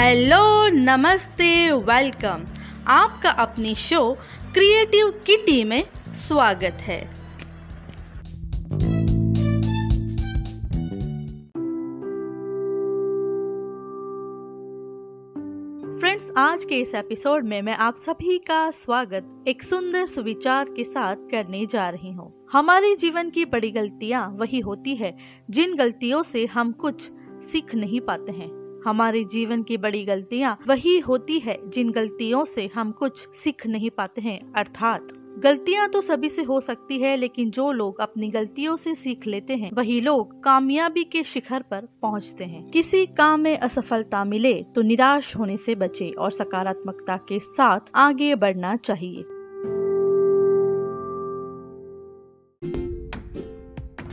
Hello, नमस्ते, welcome. आपका अपनी शो क्रिएटिव किटी में स्वागत है। फ्रेंड्स, आज के इस एपिसोड में मैं आप सभी का स्वागत एक सुंदर सुविचार के साथ करने जा रही हूँ। हमारे जीवन की बड़ी गलतियाँ वही होती है जिन गलतियों से हम कुछ सीख नहीं पाते हैं। हमारे जीवन की बड़ी गलतियाँ वही होती है जिन गलतियों से हम कुछ सीख नहीं पाते हैं। अर्थात गलतियाँ तो सभी से हो सकती है, लेकिन जो लोग अपनी गलतियों से सीख लेते हैं वही लोग कामयाबी के शिखर पर पहुँचते हैं। किसी काम में असफलता मिले तो निराश होने से बचे और सकारात्मकता के साथ आगे बढ़ना चाहिए।